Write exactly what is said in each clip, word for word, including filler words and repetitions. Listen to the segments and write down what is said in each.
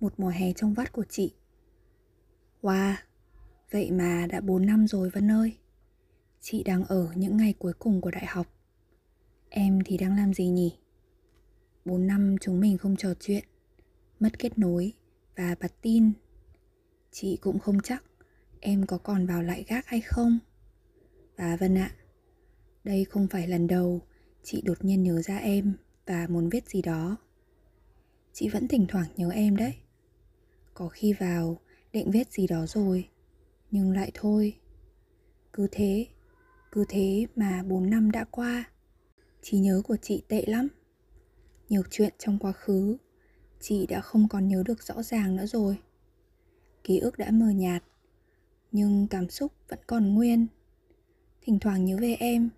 Một mùa hè trong vắt của chị. Wow, vậy mà đã bốn năm rồi Vân ơi. Chị đang ở những ngày cuối cùng của đại học. Em thì đang làm gì nhỉ? Bốn năm chúng mình không trò chuyện, mất kết nối và bật tin. Chị cũng không chắc em có còn vào lại gác hay không. Và Vân ạ, đây không phải lần đầu chị đột nhiên nhớ ra em và muốn viết gì đó. Chị vẫn thỉnh thoảng nhớ em đấy. Có khi vào định viết gì đó rồi, nhưng lại thôi. Cứ thế, cứ thế mà bốn năm đã qua. Trí nhớ của chị tệ lắm. Nhiều chuyện trong quá khứ chị đã không còn nhớ được rõ ràng nữa rồi. Ký ức đã mờ nhạt, nhưng cảm xúc vẫn còn nguyên. Thỉnh thoảng nhớ về em,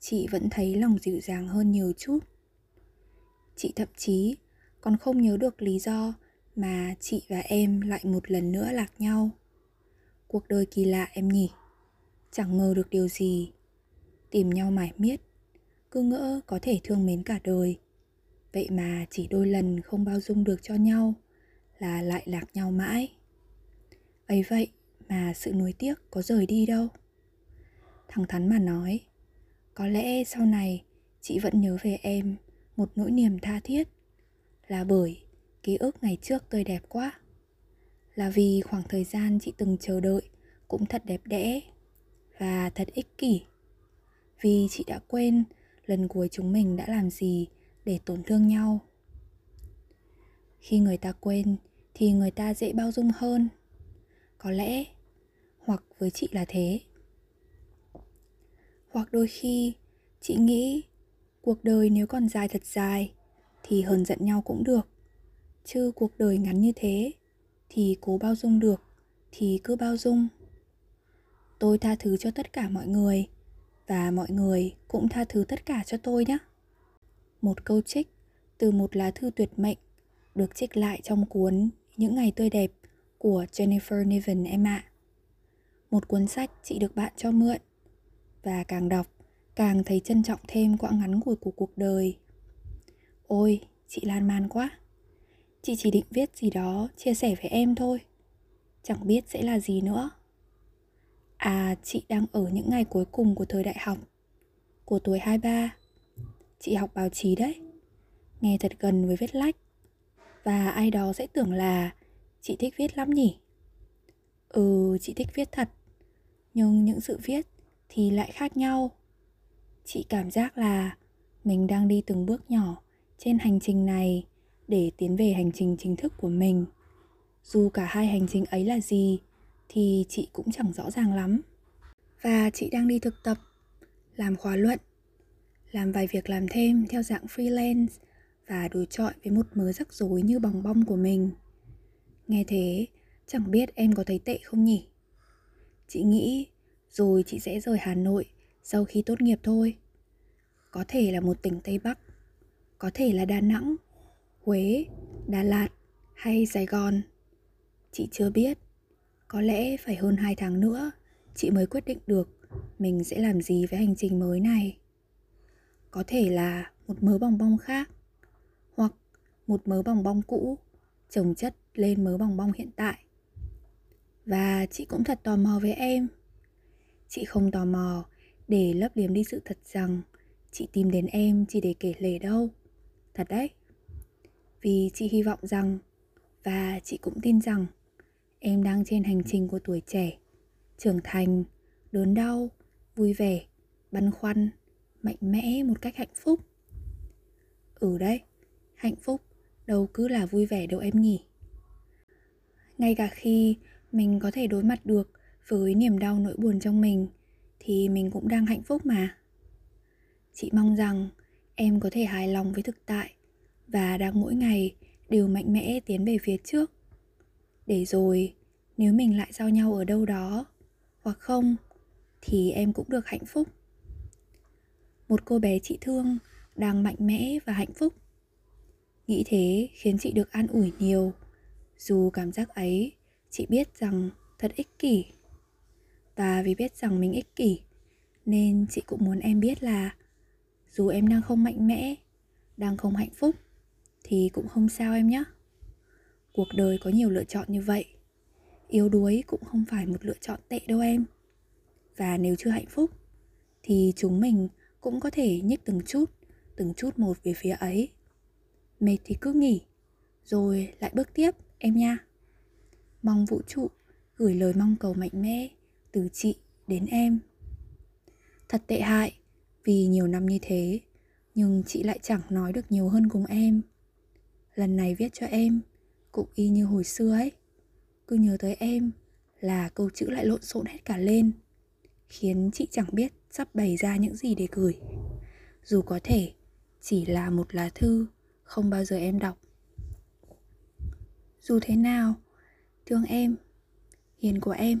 chị vẫn thấy lòng dịu dàng hơn nhiều chút. Chị thậm chí còn không nhớ được lý do mà chị và em lại một lần nữa lạc nhau. Cuộc đời kỳ lạ em nhỉ. Chẳng ngờ được điều gì. Tìm nhau mải miết, cứ ngỡ có thể thương mến cả đời. Vậy mà chỉ đôi lần không bao dung được cho nhau là lại lạc nhau mãi. Ấy vậy mà sự nuối tiếc có rời đi đâu. Thẳng thắn mà nói, có lẽ sau này chị vẫn nhớ về em một nỗi niềm tha thiết. Là bởi ký ức ngày trước tươi đẹp quá. Là vì khoảng thời gian chị từng chờ đợi cũng thật đẹp đẽ và thật ích kỷ. Vì chị đã quên lần cuối chúng mình đã làm gì để tổn thương nhau. Khi người ta quên thì người ta dễ bao dung hơn. Có lẽ, hoặc với chị là thế. Hoặc đôi khi chị nghĩ cuộc đời nếu còn dài thật dài thì hờn giận nhau cũng được. Chứ cuộc đời ngắn như thế, thì cố bao dung được thì cứ bao dung. Tôi tha thứ cho tất cả mọi người, và mọi người cũng tha thứ tất cả cho tôi nhé. Một câu trích từ một lá thư tuyệt mệnh, được trích lại trong cuốn Những Ngày Tươi Đẹp của Jennifer Niven em ạ. Một cuốn sách chị được bạn cho mượn, và càng đọc càng thấy trân trọng thêm quãng ngắn ngủi của cuộc đời. Ôi, chị lan man quá. Chị chỉ định viết gì đó chia sẻ với em thôi. Chẳng biết sẽ là gì nữa. À, chị đang ở những ngày cuối cùng của thời đại học. Của tuổi hai mươi ba. Chị học báo chí đấy. Nghe thật gần với viết lách. Và ai đó sẽ tưởng là chị thích viết lắm nhỉ. Ừ, chị thích viết thật. Nhưng những sự viết thì lại khác nhau. Chị cảm giác là mình đang đi từng bước nhỏ trên hành trình này để tiến về hành trình chính thức của mình. Dù cả hai hành trình ấy là gì thì chị cũng chẳng rõ ràng lắm. Và chị đang đi thực tập, làm khóa luận, làm vài việc làm thêm theo dạng freelance và đối chọi với một mớ rắc rối như bòng bong của mình. Nghe thế, chẳng biết em có thấy tệ không nhỉ? Chị nghĩ rồi chị sẽ rời Hà Nội sau khi tốt nghiệp thôi. Có thể là một tỉnh Tây Bắc, có thể là Đà Nẵng, Huế, Đà Lạt hay Sài Gòn. Chị chưa biết. Có lẽ phải hơn hai tháng nữa chị mới quyết định được mình sẽ làm gì với hành trình mới này. Có thể là một mớ bòng bong khác, hoặc một mớ bòng bong cũ chồng chất lên mớ bòng bong hiện tại. Và chị cũng thật tò mò với em. Chị không tò mò để lấp liếm đi sự thật rằng chị tìm đến em chỉ để kể lể đâu. Thật đấy. Vì chị hy vọng rằng, và chị cũng tin rằng, Em đang trên hành trình của tuổi trẻ, trưởng thành, đớn đau, vui vẻ, băn khoăn, mạnh mẽ một cách hạnh phúc. Ừ đấy, hạnh phúc đâu cứ là vui vẻ đâu em nhỉ. Ngay cả khi mình có thể đối mặt được với niềm đau nỗi buồn trong mình thì mình cũng đang hạnh phúc mà. Chị mong rằng em có thể hài lòng với thực tại và đang mỗi ngày đều mạnh mẽ tiến về phía trước. Để rồi, nếu mình lại giao nhau ở đâu đó hoặc không thì em cũng được hạnh phúc. Một cô bé chị thương đang mạnh mẽ và hạnh phúc. Nghĩ thế khiến chị được an ủi nhiều. Dù cảm giác ấy, chị biết rằng thật ích kỷ. Và vì biết rằng mình ích kỷ nên chị cũng muốn em biết là dù em đang không mạnh mẽ, đang không hạnh phúc thì cũng không sao em nhé. Cuộc đời có nhiều lựa chọn như vậy. Yếu đuối cũng không phải một lựa chọn tệ đâu em. Và nếu chưa hạnh phúc thì chúng mình cũng có thể nhích từng chút, từng chút một về phía ấy. Mệt thì cứ nghỉ, rồi lại bước tiếp em nha. Mong vũ trụ gửi lời mong cầu mạnh mẽ từ chị đến em. Thật tệ hại vì nhiều năm như thế, nhưng chị lại chẳng nói được nhiều hơn cùng em. Lần này viết cho em cũng y như hồi xưa ấy. Cứ nhớ tới em là câu chữ lại lộn xộn hết cả lên, khiến chị chẳng biết sắp bày ra những gì để gửi. Dù có thể chỉ là một lá thư không bao giờ em đọc. Dù thế nào, thương em, Hiền của em.